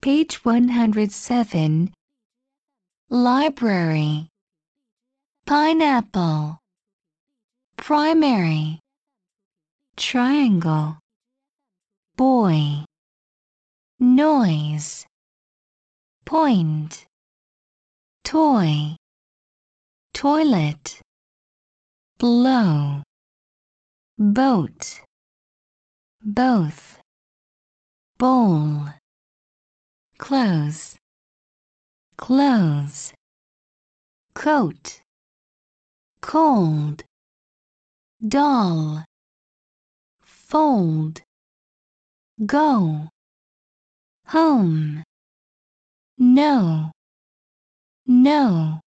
Page 107. Library. Pineapple. Primary. Triangle. Boy. Noise. Point. Toy. Toilet. Blow. Boat. Both. Bowl. Close. Clothes. Coat. Cold. Doll. Fold. Go. Home. No. No.